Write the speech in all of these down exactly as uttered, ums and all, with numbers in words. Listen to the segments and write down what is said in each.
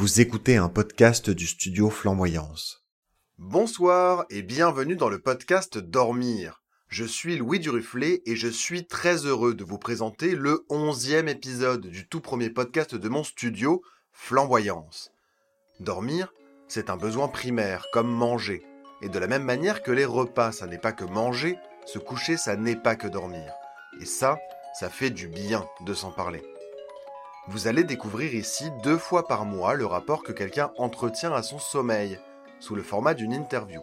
Vous écoutez un podcast du studio Flamboyance. Bonsoir et bienvenue dans le podcast Dormir. Je suis Louis Duruflet et je suis très heureux de vous présenter le onzième épisode du tout premier podcast de mon studio, Flamboyance. Dormir, c'est un besoin primaire, comme manger. Et de la même manière que les repas, ça n'est pas que manger, se coucher, ça n'est pas que dormir. Et ça, ça fait du bien de s'en parler. Vous allez découvrir ici deux fois par mois le rapport que quelqu'un entretient à son sommeil, sous le format d'une interview.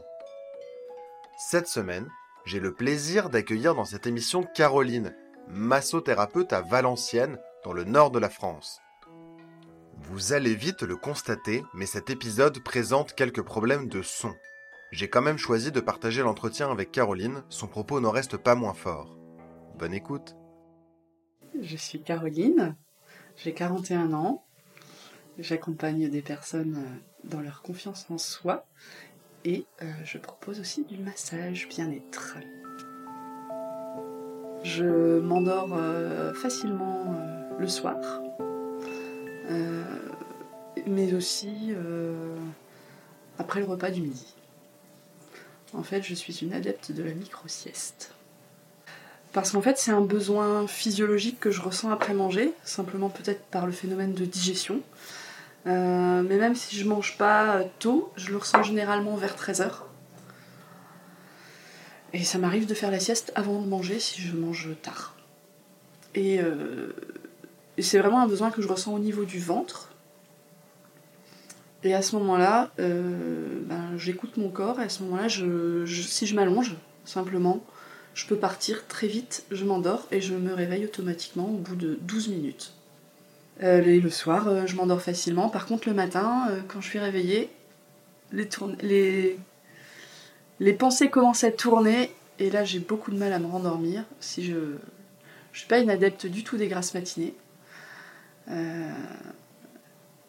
Cette semaine, j'ai le plaisir d'accueillir dans cette émission Caroline, massothérapeute à Valenciennes, dans le nord de la France. Vous allez vite le constater, mais cet épisode présente quelques problèmes de son. J'ai quand même choisi de partager l'entretien avec Caroline, son propos n'en reste pas moins fort. Bonne écoute. Je suis Caroline, j'ai quarante et un ans, j'accompagne des personnes dans leur confiance en soi et euh, je propose aussi du massage bien-être. Je m'endors euh, facilement euh, le soir, euh, mais aussi euh, après le repas du midi. En fait, je suis une adepte de la micro-sieste. Parce qu'en fait, c'est un besoin physiologique que je ressens après manger, simplement peut-être par le phénomène de digestion. Euh, mais même si je mange pas tôt, je le ressens généralement vers treize heures. Et ça m'arrive de faire la sieste avant de manger si je mange tard. Et, euh, et c'est vraiment un besoin que je ressens au niveau du ventre. Et à ce moment-là, euh, ben, j'écoute mon corps, et à ce moment-là, je, je, si je m'allonge, simplement, je peux partir très vite, je m'endors, et je me réveille automatiquement au bout de douze minutes. Euh, et le soir, euh, je m'endors facilement. Par contre, le matin, euh, quand je suis réveillée, les, tourne- les... les pensées commencent à tourner, et là, j'ai beaucoup de mal à me rendormir. Si je ne suis pas une adepte du tout des grasses matinées. Euh...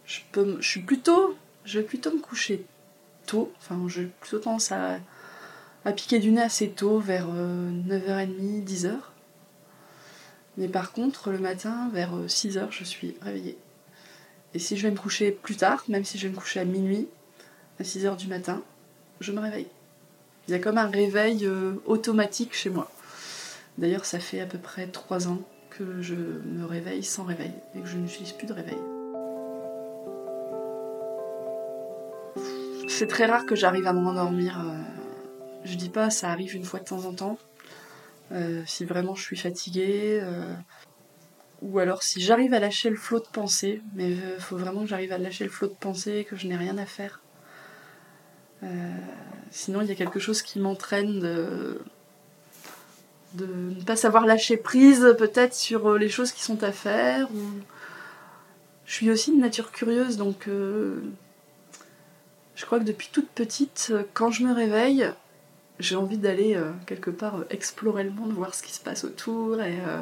Je, peux m- je suis plutôt... Je vais plutôt me coucher tôt, enfin j'ai plutôt tendance à, à piquer du nez assez tôt, vers euh, neuf heures trente, dix heures. Mais par contre, le matin, vers euh, six heures, je suis réveillée. Et si je vais me coucher plus tard, même si je vais me coucher à minuit, à six heures du matin, je me réveille. Il y a comme un réveil euh, automatique chez moi. D'ailleurs, ça fait à peu près trois ans que je me réveille sans réveil et que je n'utilise plus de réveil. C'est très rare que j'arrive à me rendormir. Je dis pas, ça arrive une fois de temps en temps. Euh, si vraiment je suis fatiguée. Euh, ou alors si j'arrive à lâcher le flot de pensée. Mais il euh, faut vraiment que j'arrive à lâcher le flot de pensée, que je n'ai rien à faire. Euh, sinon, il y a quelque chose qui m'entraîne de, de ne pas savoir lâcher prise, peut-être, sur les choses qui sont à faire. Ou... Je suis aussi de nature curieuse, donc... Euh... Je crois que depuis toute petite, quand je me réveille, j'ai envie d'aller euh, quelque part euh, explorer le monde, voir ce qui se passe autour. Et euh,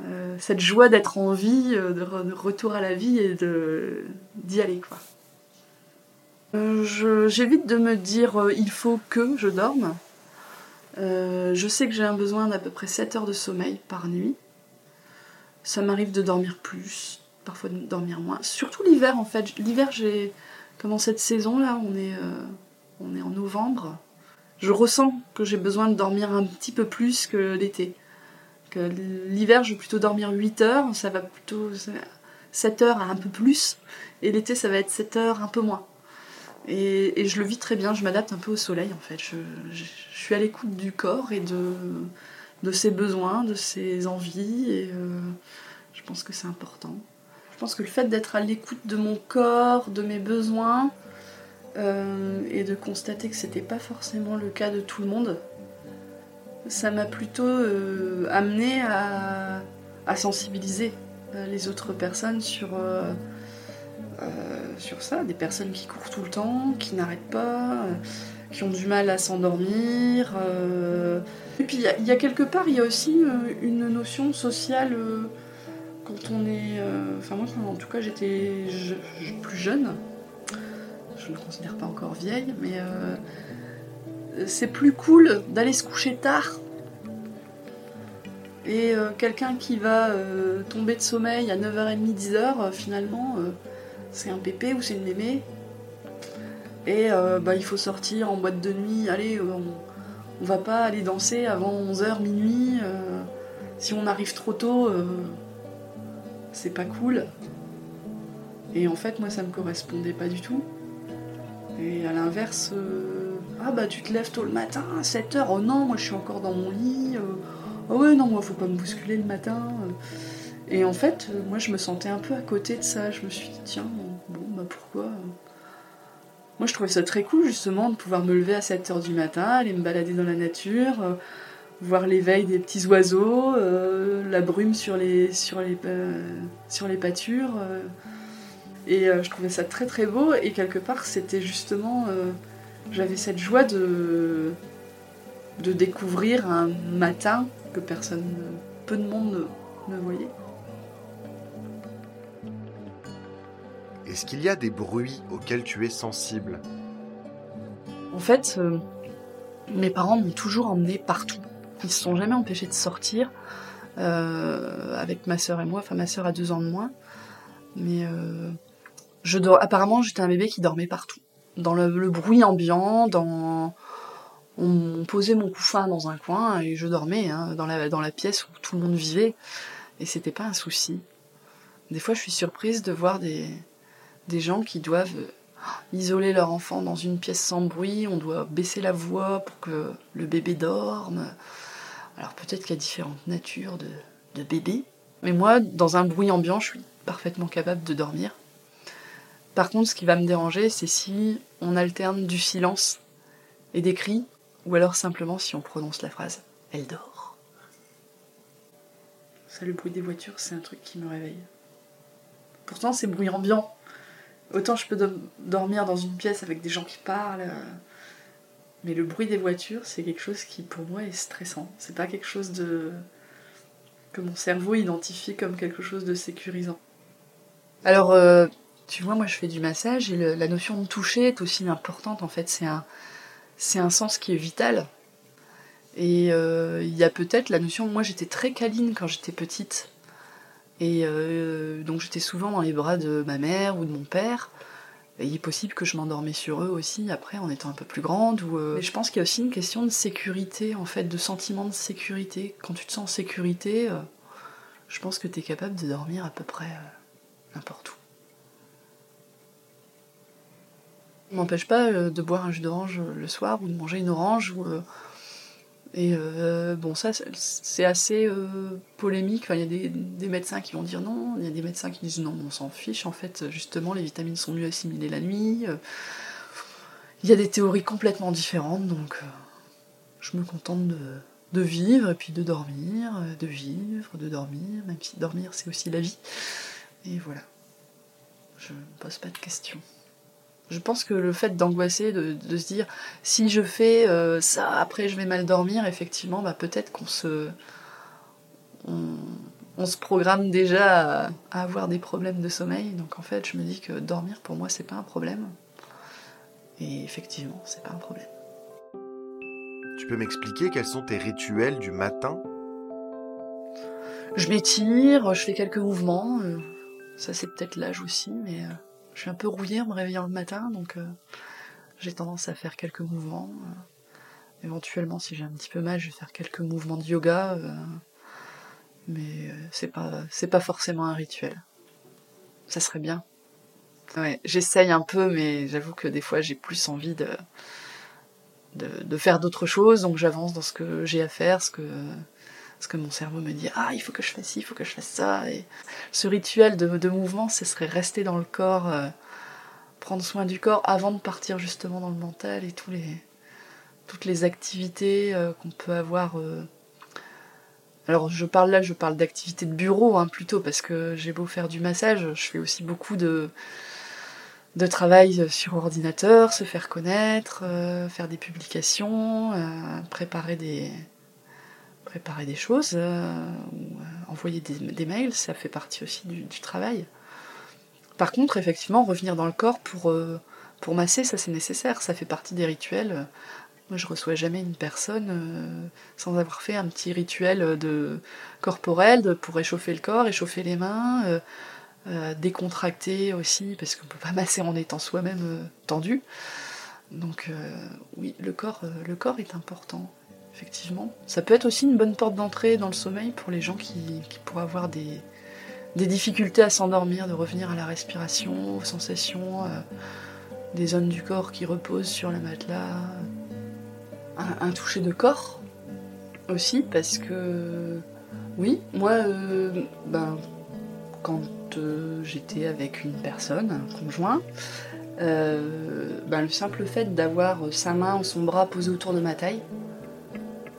euh, cette joie d'être en vie, euh, de, re- de retour à la vie et de, d'y aller, quoi. Euh, je, j'évite de me dire euh, « il faut que je dorme euh, ». Je sais que j'ai un besoin d'à peu près sept heures de sommeil par nuit. Ça m'arrive de dormir plus, parfois de dormir moins. Surtout l'hiver, en fait. L'hiver, j'ai... Comment cette saison-là, on est, euh, on est en novembre, je ressens que j'ai besoin de dormir un petit peu plus que l'été. Que l'hiver, je vais plutôt dormir huit heures, ça va plutôt sept heures à un peu plus, et l'été, ça va être sept heures un peu moins. Et, et je le vis très bien, je m'adapte un peu au soleil, en fait. Je, je, je suis à l'écoute du corps et de, de ses besoins, de ses envies, et euh, je pense que c'est important. Je pense que le fait d'être à l'écoute de mon corps, de mes besoins, euh, et de constater que c'était pas forcément le cas de tout le monde, ça m'a plutôt euh, amené à, à sensibiliser les autres personnes sur, euh, euh, sur ça. Des personnes qui courent tout le temps, qui n'arrêtent pas, euh, qui ont du mal à s'endormir. Euh. Et puis il y, y a quelque part, il y a aussi euh, une notion sociale... Euh, Quand on est... Euh, enfin moi, en tout cas, j'étais je, je, plus jeune. Je ne me considère pas encore vieille, mais euh, c'est plus cool d'aller se coucher tard. Et euh, quelqu'un qui va euh, tomber de sommeil à neuf heures trente, dix heures, euh, finalement, euh, c'est un pépé ou c'est une mémé. Et euh, bah, il faut sortir en boîte de nuit. Allez, on, on va pas aller danser avant onze heures, minuit. Euh, si on arrive trop tôt, euh, c'est pas cool. Et en fait, moi, ça me correspondait pas du tout. Et à l'inverse, euh, ah bah tu te lèves tôt le matin, à sept heures, oh non, moi je suis encore dans mon lit, euh, oh ouais, non, moi faut pas me bousculer le matin. Euh. Et en fait, euh, moi je me sentais un peu à côté de ça, je me suis dit, tiens, bon, bah pourquoi ? Moi je trouvais ça très cool justement de pouvoir me lever à sept heures du matin, aller me balader dans la nature, euh, voir l'éveil des petits oiseaux, euh, la brume sur les, sur les, euh, sur les pâtures... Euh, Et euh, je trouvais ça très très beau, et quelque part c'était justement, euh, j'avais cette joie de, de découvrir un matin que personne, peu de monde ne, ne voyait. Est-ce qu'il y a des bruits auxquels tu es sensible ? En fait, euh, mes parents m'ont toujours emmenée partout. Ils se sont jamais empêchés de sortir euh, avec ma sœur et moi, enfin ma sœur a deux ans de moins. Mais... Euh... Je dors... Apparemment, j'étais un bébé qui dormait partout. Dans le, le bruit ambiant, dans... on posait mon couffin dans un coin et je dormais hein, dans, la, dans la pièce où tout le monde vivait. Et c'était pas un souci. Des fois, je suis surprise de voir des, des gens qui doivent isoler leur enfant dans une pièce sans bruit. On doit baisser la voix pour que le bébé dorme. Alors peut-être qu'il y a différentes natures de, de bébés. Mais moi, dans un bruit ambiant, je suis parfaitement capable de dormir. Par contre, ce qui va me déranger, c'est si on alterne du silence et des cris, ou alors simplement si on prononce la phrase « Elle dort ». Ça, le bruit des voitures, c'est un truc qui me réveille. Pourtant, c'est bruit ambiant. Autant je peux do- dormir dans une pièce avec des gens qui parlent, euh, mais le bruit des voitures, c'est quelque chose qui, pour moi, est stressant. C'est pas quelque chose de... que mon cerveau identifie comme quelque chose de sécurisant. Alors... Euh... Tu vois, moi je fais du massage et le, la notion de toucher est aussi importante en fait. C'est un, c'est un sens qui est vital. Et il euh, y a peut-être la notion... Moi j'étais très câline quand j'étais petite. Et euh, donc j'étais souvent dans les bras de ma mère ou de mon père. Et il est possible que je m'endormais sur eux aussi après en étant un peu plus grande. Ou euh... Mais je pense qu'il y a aussi une question de sécurité en fait, de sentiment de sécurité. Quand tu te sens en sécurité, euh, je pense que t'es capable de dormir à peu près euh, n'importe où. Ne m'empêche pas de boire un jus d'orange le soir ou de manger une orange. Ou, euh, et euh, bon, ça, c'est assez euh, polémique. Enfin, il y a des, des médecins qui vont dire non, il y a des médecins qui disent non, on s'en fiche. En fait, justement, les vitamines sont mieux assimilées la nuit. Il y a des théories complètement différentes. Donc, euh, je me contente de, de vivre et puis de dormir, de vivre, de dormir, même si dormir, c'est aussi la vie. Et voilà. Je ne me pose pas de questions. Je pense que le fait d'angoisser, de, de se dire « si je fais euh, ça, après je vais mal dormir », effectivement, bah, peut-être qu'on se, on, on se programme déjà à, à avoir des problèmes de sommeil. Donc en fait, je me dis que dormir, pour moi, c'est pas un problème. Et effectivement, c'est pas un problème. Tu peux m'expliquer quels sont tes rituels du matin ? Je m'étire, je fais quelques mouvements. Ça, c'est peut-être l'âge aussi, mais... Je suis un peu rouillée en me réveillant le matin, donc euh, j'ai tendance à faire quelques mouvements. Euh, éventuellement, si j'ai un petit peu mal, je vais faire quelques mouvements de yoga, euh, mais euh, c'est pas, c'est pas forcément un rituel. Ça serait bien. Ouais, j'essaye un peu, mais j'avoue que des fois, j'ai plus envie de, de, de faire d'autres choses, donc j'avance dans ce que j'ai à faire, ce que... Parce que mon cerveau me dit « Ah, il faut que je fasse ci, il faut que je fasse ça ». Ce rituel de, de mouvement, ce serait rester dans le corps, euh, prendre soin du corps avant de partir justement dans le mental et tous les, toutes les activités euh, qu'on peut avoir. Euh... Alors je parle là, je parle d'activités de bureau hein, plutôt, parce que j'ai beau faire du massage, je fais aussi beaucoup de, de travail sur ordinateur, se faire connaître, euh, faire des publications, euh, préparer des... préparer des choses, euh, ou euh, envoyer des, des mails, ça fait partie aussi du, du travail. Par contre, effectivement, revenir dans le corps pour, euh, pour masser, ça c'est nécessaire, ça fait partie des rituels. Moi, je reçois jamais une personne euh, sans avoir fait un petit rituel de, corporel de, pour réchauffer le corps, réchauffer les mains, euh, euh, décontracté aussi, parce qu'on ne peut pas masser en étant soi-même euh, tendu. Donc euh, oui, le corps, euh, le corps est important, effectivement. Ça peut être aussi une bonne porte d'entrée dans le sommeil pour les gens qui, qui pourraient avoir des, des difficultés à s'endormir, de revenir à la respiration, aux sensations, euh, des zones du corps qui reposent sur le matelas. Un, un toucher de corps aussi, parce que oui, moi, euh, ben, quand euh, j'étais avec une personne, un conjoint, Euh, ben le simple fait d'avoir sa main ou son bras posé autour de ma taille,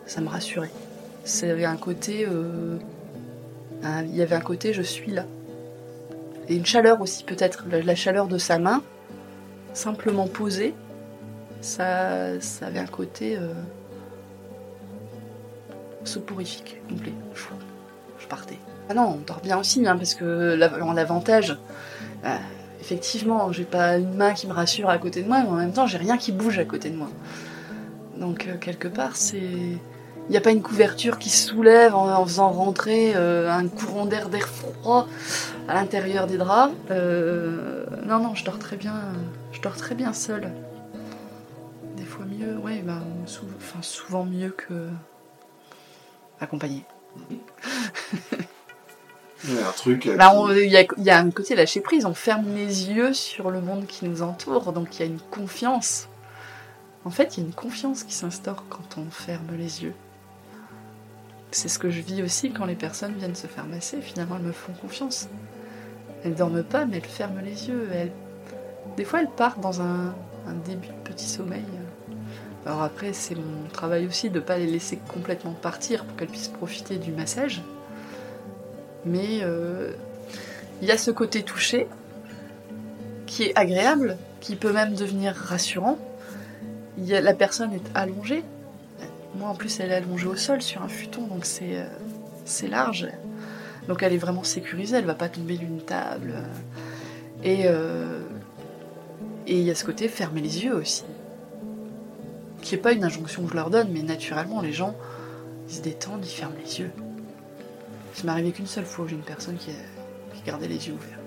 ça me rassurait. Ça avait un côté, euh, un, il y avait un côté je suis là. Et une chaleur aussi peut-être, la, la chaleur de sa main, simplement posée, ça, ça avait un côté euh, soporifique, complet. Je partais. Ah non, on dort bien aussi, hein, parce que la, l'avantage... Euh, Effectivement, j'ai pas une main qui me rassure à côté de moi, mais en même temps, j'ai rien qui bouge à côté de moi. Donc, euh, quelque part, c'est... Il n'y a pas une couverture qui se soulève en, en faisant rentrer euh, un courant d'air, d'air froid à l'intérieur des draps. Euh... Non, non, je dors très bien. Je dors très bien seule. Des fois mieux, ouais, ben, sou... enfin, souvent mieux que... accompagnée. Il y a un truc. Là, on, il, y a, il y a un côté lâcher prise, on ferme les yeux sur le monde qui nous entoure, donc il y a une confiance. En fait, il y a une confiance qui s'instaure quand on ferme les yeux. C'est ce que je vis aussi quand les personnes viennent se faire masser, finalement elles me font confiance. Elles ne dorment pas, mais elles ferment les yeux. Elles... Des fois, elles partent dans un, un début de petit sommeil. Alors après, c'est mon travail aussi de ne pas les laisser complètement partir pour qu'elles puissent profiter du massage. Mais il euh, y a ce côté touché qui est agréable, qui peut même devenir rassurant. Y a, la personne est allongée. Moi, en plus, elle est allongée au sol sur un futon, donc c'est, euh, c'est large. Donc elle est vraiment sécurisée, elle ne va pas tomber d'une table. Et euh, et il y a ce côté fermer les yeux aussi, qui n'est pas une injonction que je leur donne, mais naturellement, les gens ils se détendent, ils ferment les yeux. Ça m'est arrivé qu'une seule fois où j'ai une personne qui, a, qui gardait les yeux ouverts.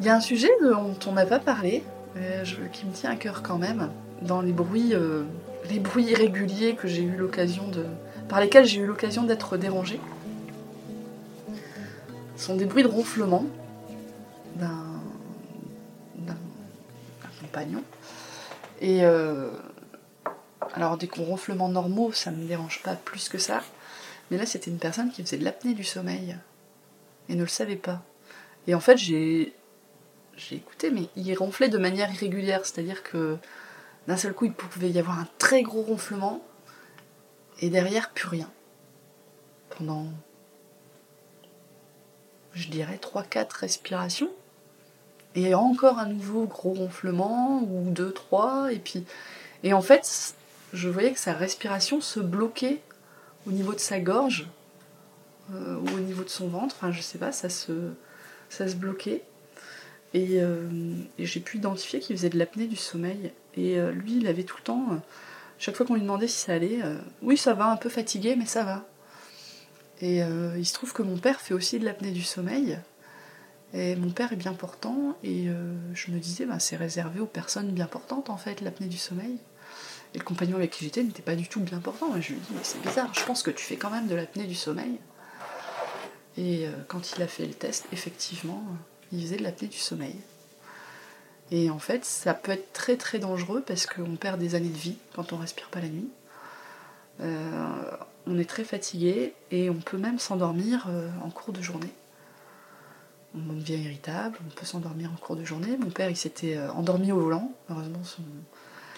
Il y a un sujet dont on n'a pas parlé, mais je, qui me tient à cœur quand même, dans les bruits, euh, les bruits irréguliers que j'ai eu l'occasion de, par lesquels j'ai eu l'occasion d'être dérangée. Ce sont des bruits de ronflement d'un, d'un, d'un compagnon. Et... Euh, Alors des ronflements normaux, ça ne me dérange pas plus que ça. Mais là, c'était une personne qui faisait de l'apnée du sommeil. Et ne le savait pas. Et en fait, j'ai, j'ai écouté, mais il ronflait de manière irrégulière. C'est-à-dire que d'un seul coup, il pouvait y avoir un très gros ronflement. Et derrière, plus rien. Pendant, je dirais, trois quatre respirations. Et encore un nouveau gros ronflement, ou deux trois. Et puis, et en fait... je voyais que sa respiration se bloquait au niveau de sa gorge euh, ou au niveau de son ventre, enfin je sais pas, ça se, ça se bloquait. Et, euh, et j'ai pu identifier qu'il faisait de l'apnée du sommeil. Et euh, lui, il avait tout le temps, euh, chaque fois qu'on lui demandait si ça allait, euh, oui ça va, un peu fatigué, mais ça va. Et euh, il se trouve que mon père fait aussi de l'apnée du sommeil. Et mon père est bien portant, et euh, je me disais, ben, c'est réservé aux personnes bien portantes en fait, l'apnée du sommeil. Et le compagnon avec qui j'étais n'était pas du tout bien portant. Et je lui dis, mais c'est bizarre, je pense que tu fais quand même de l'apnée du sommeil. Et euh, quand il a fait le test, effectivement, il faisait de l'apnée du sommeil. Et en fait, ça peut être très très dangereux parce qu'on perd des années de vie quand on respire pas la nuit. Euh, on est très fatigué et on peut même s'endormir euh, en cours de journée. On devient irritable, on peut s'endormir en cours de journée. Mon père, il s'était euh, endormi au volant. Heureusement, son...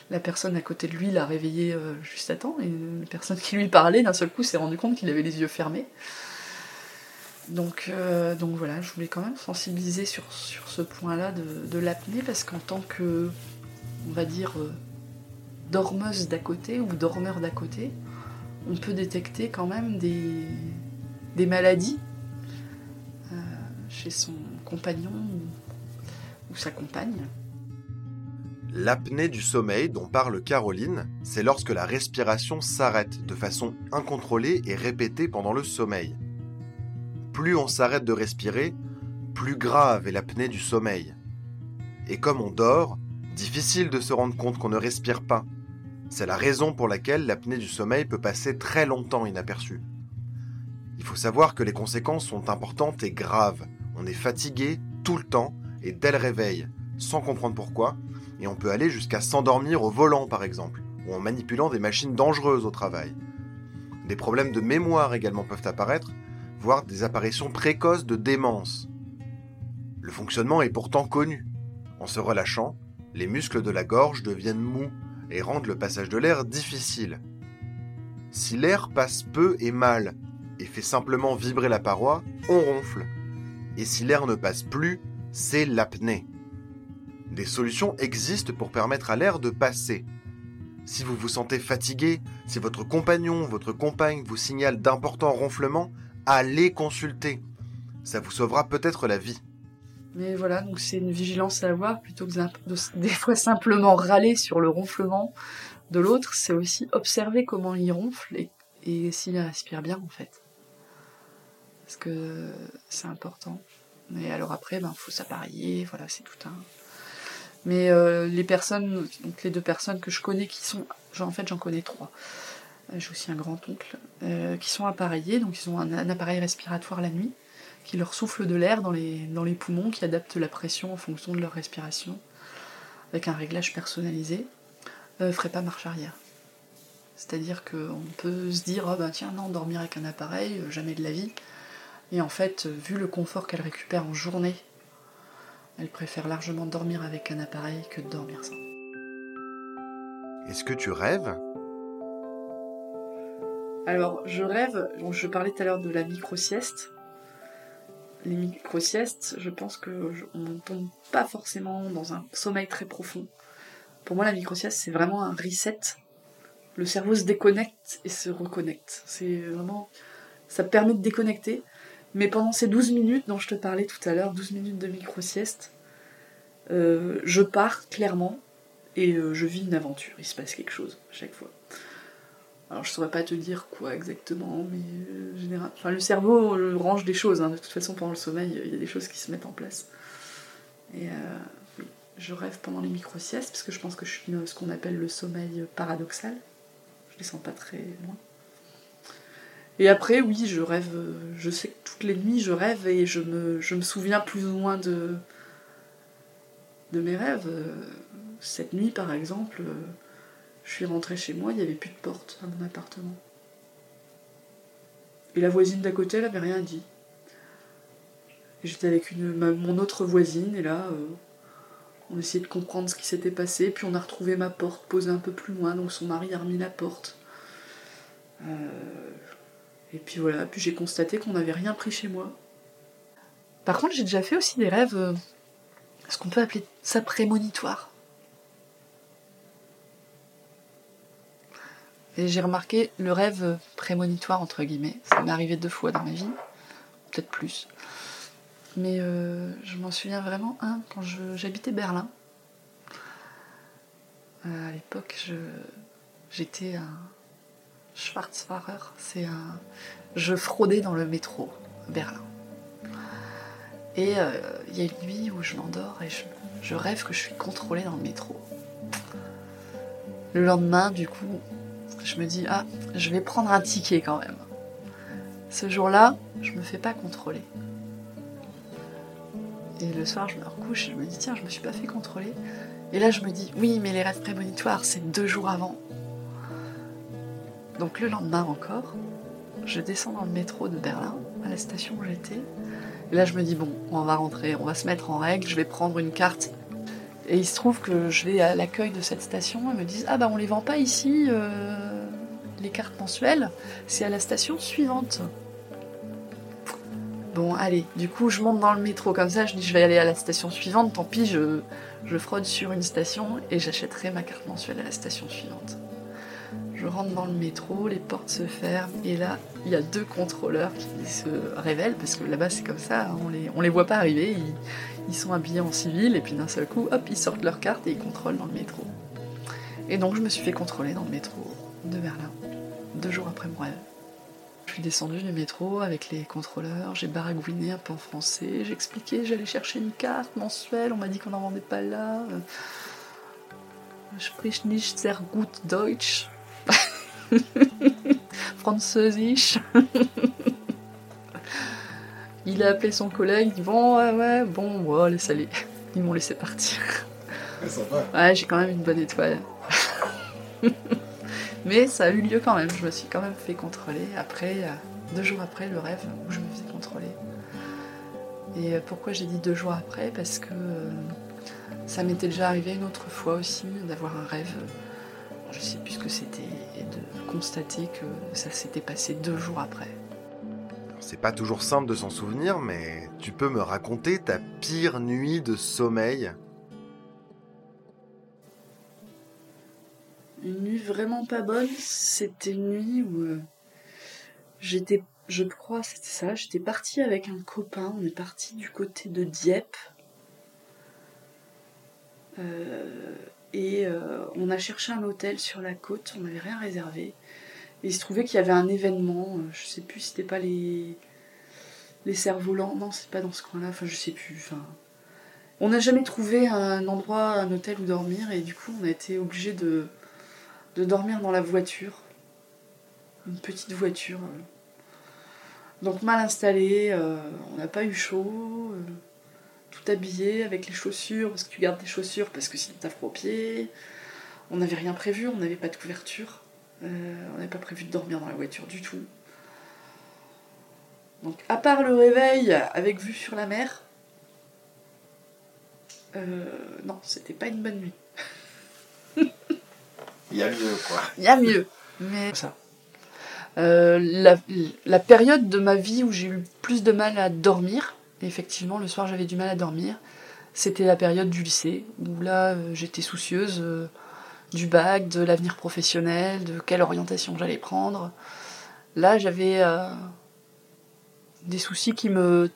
la personne à côté de lui l'a réveillé juste à temps, et la personne qui lui parlait, d'un seul coup, s'est rendu compte qu'il avait les yeux fermés. Donc, euh, donc voilà, je voulais quand même sensibiliser sur, sur ce point-là de, de l'apnée, parce qu'en tant que, on va dire, euh, dormeuse d'à côté, ou dormeur d'à côté, on peut détecter quand même des, des maladies euh, chez son compagnon ou, ou sa compagne. L'apnée du sommeil dont parle Caroline, c'est lorsque la respiration s'arrête de façon incontrôlée et répétée pendant le sommeil. Plus on s'arrête de respirer, plus grave est l'apnée du sommeil. Et comme on dort, difficile de se rendre compte qu'on ne respire pas. C'est la raison pour laquelle l'apnée du sommeil peut passer très longtemps inaperçue. Il faut savoir que les conséquences sont importantes et graves. On est fatigué tout le temps et dès le réveil, sans comprendre pourquoi, et on peut aller jusqu'à s'endormir au volant par exemple, ou en manipulant des machines dangereuses au travail. Des problèmes de mémoire également peuvent apparaître, voire des apparitions précoces de démence. Le fonctionnement est pourtant connu. En se relâchant, les muscles de la gorge deviennent mous et rendent le passage de l'air difficile. Si l'air passe peu et mal, et fait simplement vibrer la paroi, on ronfle. Et si l'air ne passe plus, c'est l'apnée. Des solutions existent pour permettre à l'air de passer. Si vous vous sentez fatigué, si votre compagnon, votre compagne vous signale d'importants ronflements, allez consulter. Ça vous sauvera peut-être la vie. Mais voilà, donc c'est une vigilance à avoir, plutôt que de, des fois simplement râler sur le ronflement de l'autre, c'est aussi observer comment il ronfle et, et s'il respire bien en fait. Parce que c'est important. Mais alors après, ben faut s'appareiller, voilà, c'est tout un... Mais euh, les personnes, donc les deux personnes que je connais qui sont... Genre, en fait, j'en connais trois. J'ai aussi un grand-oncle, euh, qui sont appareillés, donc ils ont un, un appareil respiratoire la nuit, qui leur souffle de l'air dans les, dans les poumons, qui adapte la pression en fonction de leur respiration, avec un réglage personnalisé, euh, ferait pas marche arrière. C'est-à-dire qu'on peut se dire, oh ben tiens, non, dormir avec un appareil, euh, jamais de la vie. Et en fait, vu le confort qu'elle récupère en journée, elle préfère largement dormir avec un appareil que de dormir sans. Est-ce que tu rêves ? Alors, je rêve, je parlais tout à l'heure de la micro-sieste. Les micro-siestes, je pense qu'on ne tombe pas forcément dans un sommeil très profond. Pour moi, la micro-sieste, c'est vraiment un reset. Le cerveau se déconnecte et se reconnecte. C'est vraiment... Ça permet de déconnecter. Mais pendant ces douze minutes dont je te parlais tout à l'heure, douze minutes de micro-sieste, euh, je pars clairement et euh, je vis une aventure. Il se passe quelque chose chaque fois. Alors je saurais pas te dire quoi exactement, mais euh, général... enfin, le cerveau euh, range des choses, hein. De toute façon pendant le sommeil, il euh, y a des choses qui se mettent en place. Et euh, je rêve pendant les micro-siestes, parce que je pense que je suis dans ce qu'on appelle le sommeil paradoxal. Je les sens pas très loin. Et après, oui, je rêve, je sais que toutes les nuits je rêve et je me, je me souviens plus ou moins de, de mes rêves. Cette nuit par exemple... Je suis rentrée chez moi, il n'y avait plus de porte à mon appartement. Et la voisine d'à côté, elle n'avait rien dit. Et j'étais avec une, ma, mon autre voisine, et là, euh, on essayait de comprendre ce qui s'était passé, puis on a retrouvé ma porte posée un peu plus loin, donc son mari a remis la porte. Euh, et puis voilà, puis j'ai constaté qu'on n'avait rien pris chez moi. Par contre, j'ai déjà fait aussi des rêves, euh, ce qu'on peut appeler ça prémonitoire. Et j'ai remarqué le rêve prémonitoire, entre guillemets. Ça m'est arrivé deux fois dans ma vie, peut-être plus. Mais euh, je m'en souviens vraiment, hein, quand je, j'habitais Berlin. Euh, à l'époque, je, j'étais un Schwarzfahrer. C'est un... Je fraudais dans le métro, Berlin. Et il euh, y a une nuit où je m'endors et je, je rêve que je suis contrôlée dans le métro. Le lendemain, du coup... Je me dis, ah, je vais prendre un ticket quand même. Ce jour-là, je me fais pas contrôler. Et le soir, je me recouche et je me dis, tiens, je me suis pas fait contrôler. Et là, je me dis, oui, mais les rêves prémonitoires, c'est deux jours avant. Donc le lendemain encore, je descends dans le métro de Berlin, à la station où j'étais. Et là, je me dis, bon, on va rentrer, on va se mettre en règle, je vais prendre une carte. Et il se trouve que je vais à l'accueil de cette station, ils me disent « Ah bah on les vend pas ici, euh, les cartes mensuelles, c'est à la station suivante. » Bon, allez, du coup je monte dans le métro comme ça, je dis « Je vais aller à la station suivante, tant pis, je, je fraude sur une station et j'achèterai ma carte mensuelle à la station suivante. » Je rentre dans le métro, les portes se ferment et là, il y a deux contrôleurs qui se révèlent parce que là-bas, c'est comme ça, on les, on les voit pas arriver, ils, ils sont habillés en civil et puis d'un seul coup, hop, ils sortent leur carte et ils contrôlent dans le métro. Et donc, je me suis fait contrôler dans le métro de Berlin, deux jours après mon rêve. Je suis descendue du métro avec les contrôleurs, j'ai baragouiné un peu en français, j'expliquais, j'allais chercher une carte mensuelle, on m'a dit qu'on n'en vendait pas là. « Sprich nicht sehr gut Deutsch. Französisch. » Il a appelé son collègue, il dit « Bon, ouais, ouais, bon, oh, laissez-les. » Ils m'ont laissé partir. C'est sympa. Ouais, j'ai quand même une bonne étoile. Mais ça a eu lieu quand même, je me suis quand même fait contrôler après, deux jours après le rêve où je me faisais contrôler. Et pourquoi j'ai dit deux jours après ? Parce que ça m'était déjà arrivé une autre fois aussi d'avoir un rêve, je sais plus ce que c'était, et de constater que ça s'était passé deux jours après. C'est pas toujours simple de s'en souvenir, mais tu peux me raconter ta pire nuit de sommeil ? Une nuit vraiment pas bonne, c'était une nuit où euh, j'étais, je crois, c'était ça, j'étais partie avec un copain, on est parti du côté de Dieppe, euh, et euh, on a cherché un hôtel sur la côte, on n'avait rien réservé, et il se trouvait qu'il y avait un événement, euh, je sais plus si c'était pas les, les cerfs-volants, non c'est pas dans ce coin-là, enfin je sais plus, enfin... On n'a jamais trouvé un endroit, un hôtel où dormir, et du coup on a été obligés de... de dormir dans la voiture, une petite voiture, donc mal installée, euh, on n'a pas eu chaud, euh, tout habillé avec les chaussures, parce que tu gardes tes chaussures parce que sinon t'as froid aux pieds, on n'avait rien prévu, on n'avait pas de couverture, euh, on n'avait pas prévu de dormir dans la voiture du tout. Donc à part le réveil avec vue sur la mer, euh, non, c'était pas une bonne nuit. Il y a mieux, quoi. Il y a mieux, mais... Ça. Euh, la, la période de ma vie où j'ai eu plus de mal à dormir, effectivement, le soir, j'avais du mal à dormir, c'était la période du lycée, où là, euh, j'étais soucieuse euh, du bac, de l'avenir professionnel, de quelle orientation j'allais prendre. Là, j'avais euh, des soucis qui me,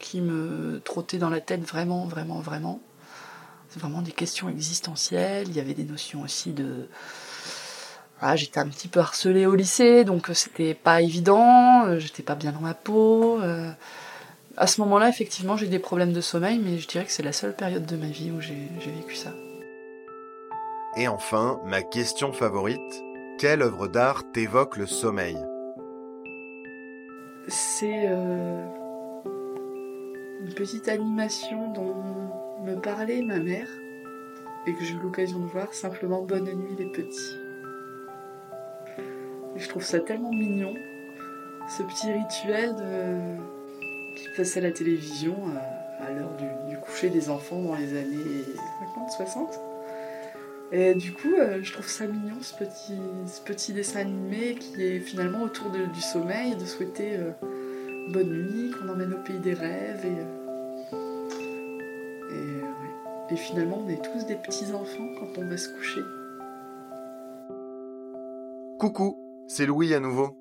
qui me trottaient dans la tête vraiment, vraiment, vraiment. C'est vraiment des questions existentielles. Il y avait des notions aussi de... Voilà, j'étais un petit peu harcelée au lycée, donc c'était pas évident, j'étais pas bien dans ma peau. À ce moment-là, effectivement, j'ai des problèmes de sommeil, mais je dirais que c'est la seule période de ma vie où j'ai, j'ai vécu ça. Et enfin, ma question favorite, quelle œuvre d'art t'évoque le sommeil ? C'est euh, une petite animation dont... me parlait ma mère et que j'ai eu l'occasion de voir, simplement Bonne nuit, les petits. Et je trouve ça tellement mignon, ce petit rituel de... qui passait à la télévision à, à l'heure du, du coucher des enfants dans les années cinquante soixante. Et du coup, je trouve ça mignon, ce petit, ce petit dessin animé qui est finalement autour de, du sommeil, de souhaiter euh, bonne nuit, qu'on emmène au pays des rêves et... Et finalement, on est tous des petits-enfants quand on va se coucher. Coucou, c'est Louis à nouveau.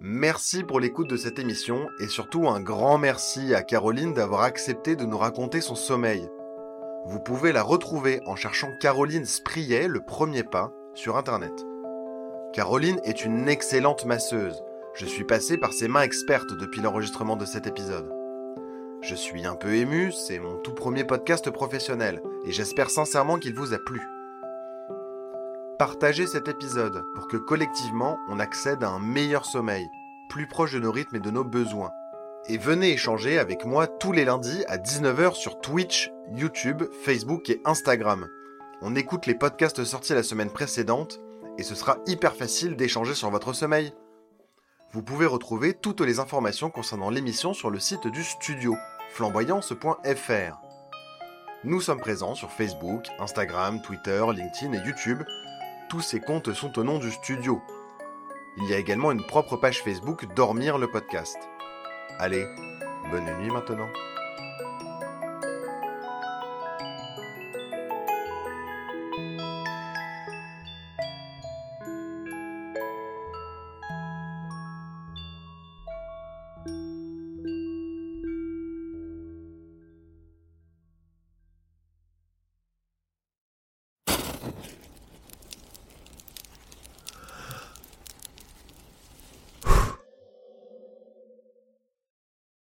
Merci pour l'écoute de cette émission et surtout un grand merci à Caroline d'avoir accepté de nous raconter son sommeil. Vous pouvez la retrouver en cherchant Caroline Spriet, le premier pas, sur Internet. Caroline est une excellente masseuse. Je suis passé par ses mains expertes depuis l'enregistrement de cet épisode. Je suis un peu ému, c'est mon tout premier podcast professionnel, et j'espère sincèrement qu'il vous a plu. Partagez cet épisode pour que collectivement, on accède à un meilleur sommeil, plus proche de nos rythmes et de nos besoins. Et venez échanger avec moi tous les lundis à dix-neuf heures sur Twitch, YouTube, Facebook et Instagram. On écoute les podcasts sortis la semaine précédente, et ce sera hyper facile d'échanger sur votre sommeil. Vous pouvez retrouver toutes les informations concernant l'émission sur le site du studio, flamboyance point f r. Nous sommes présents sur Facebook, Instagram, Twitter, LinkedIn et YouTube. Tous ces comptes sont au nom du studio. Il y a également une propre page Facebook Dormir le podcast. Allez, bonne nuit maintenant.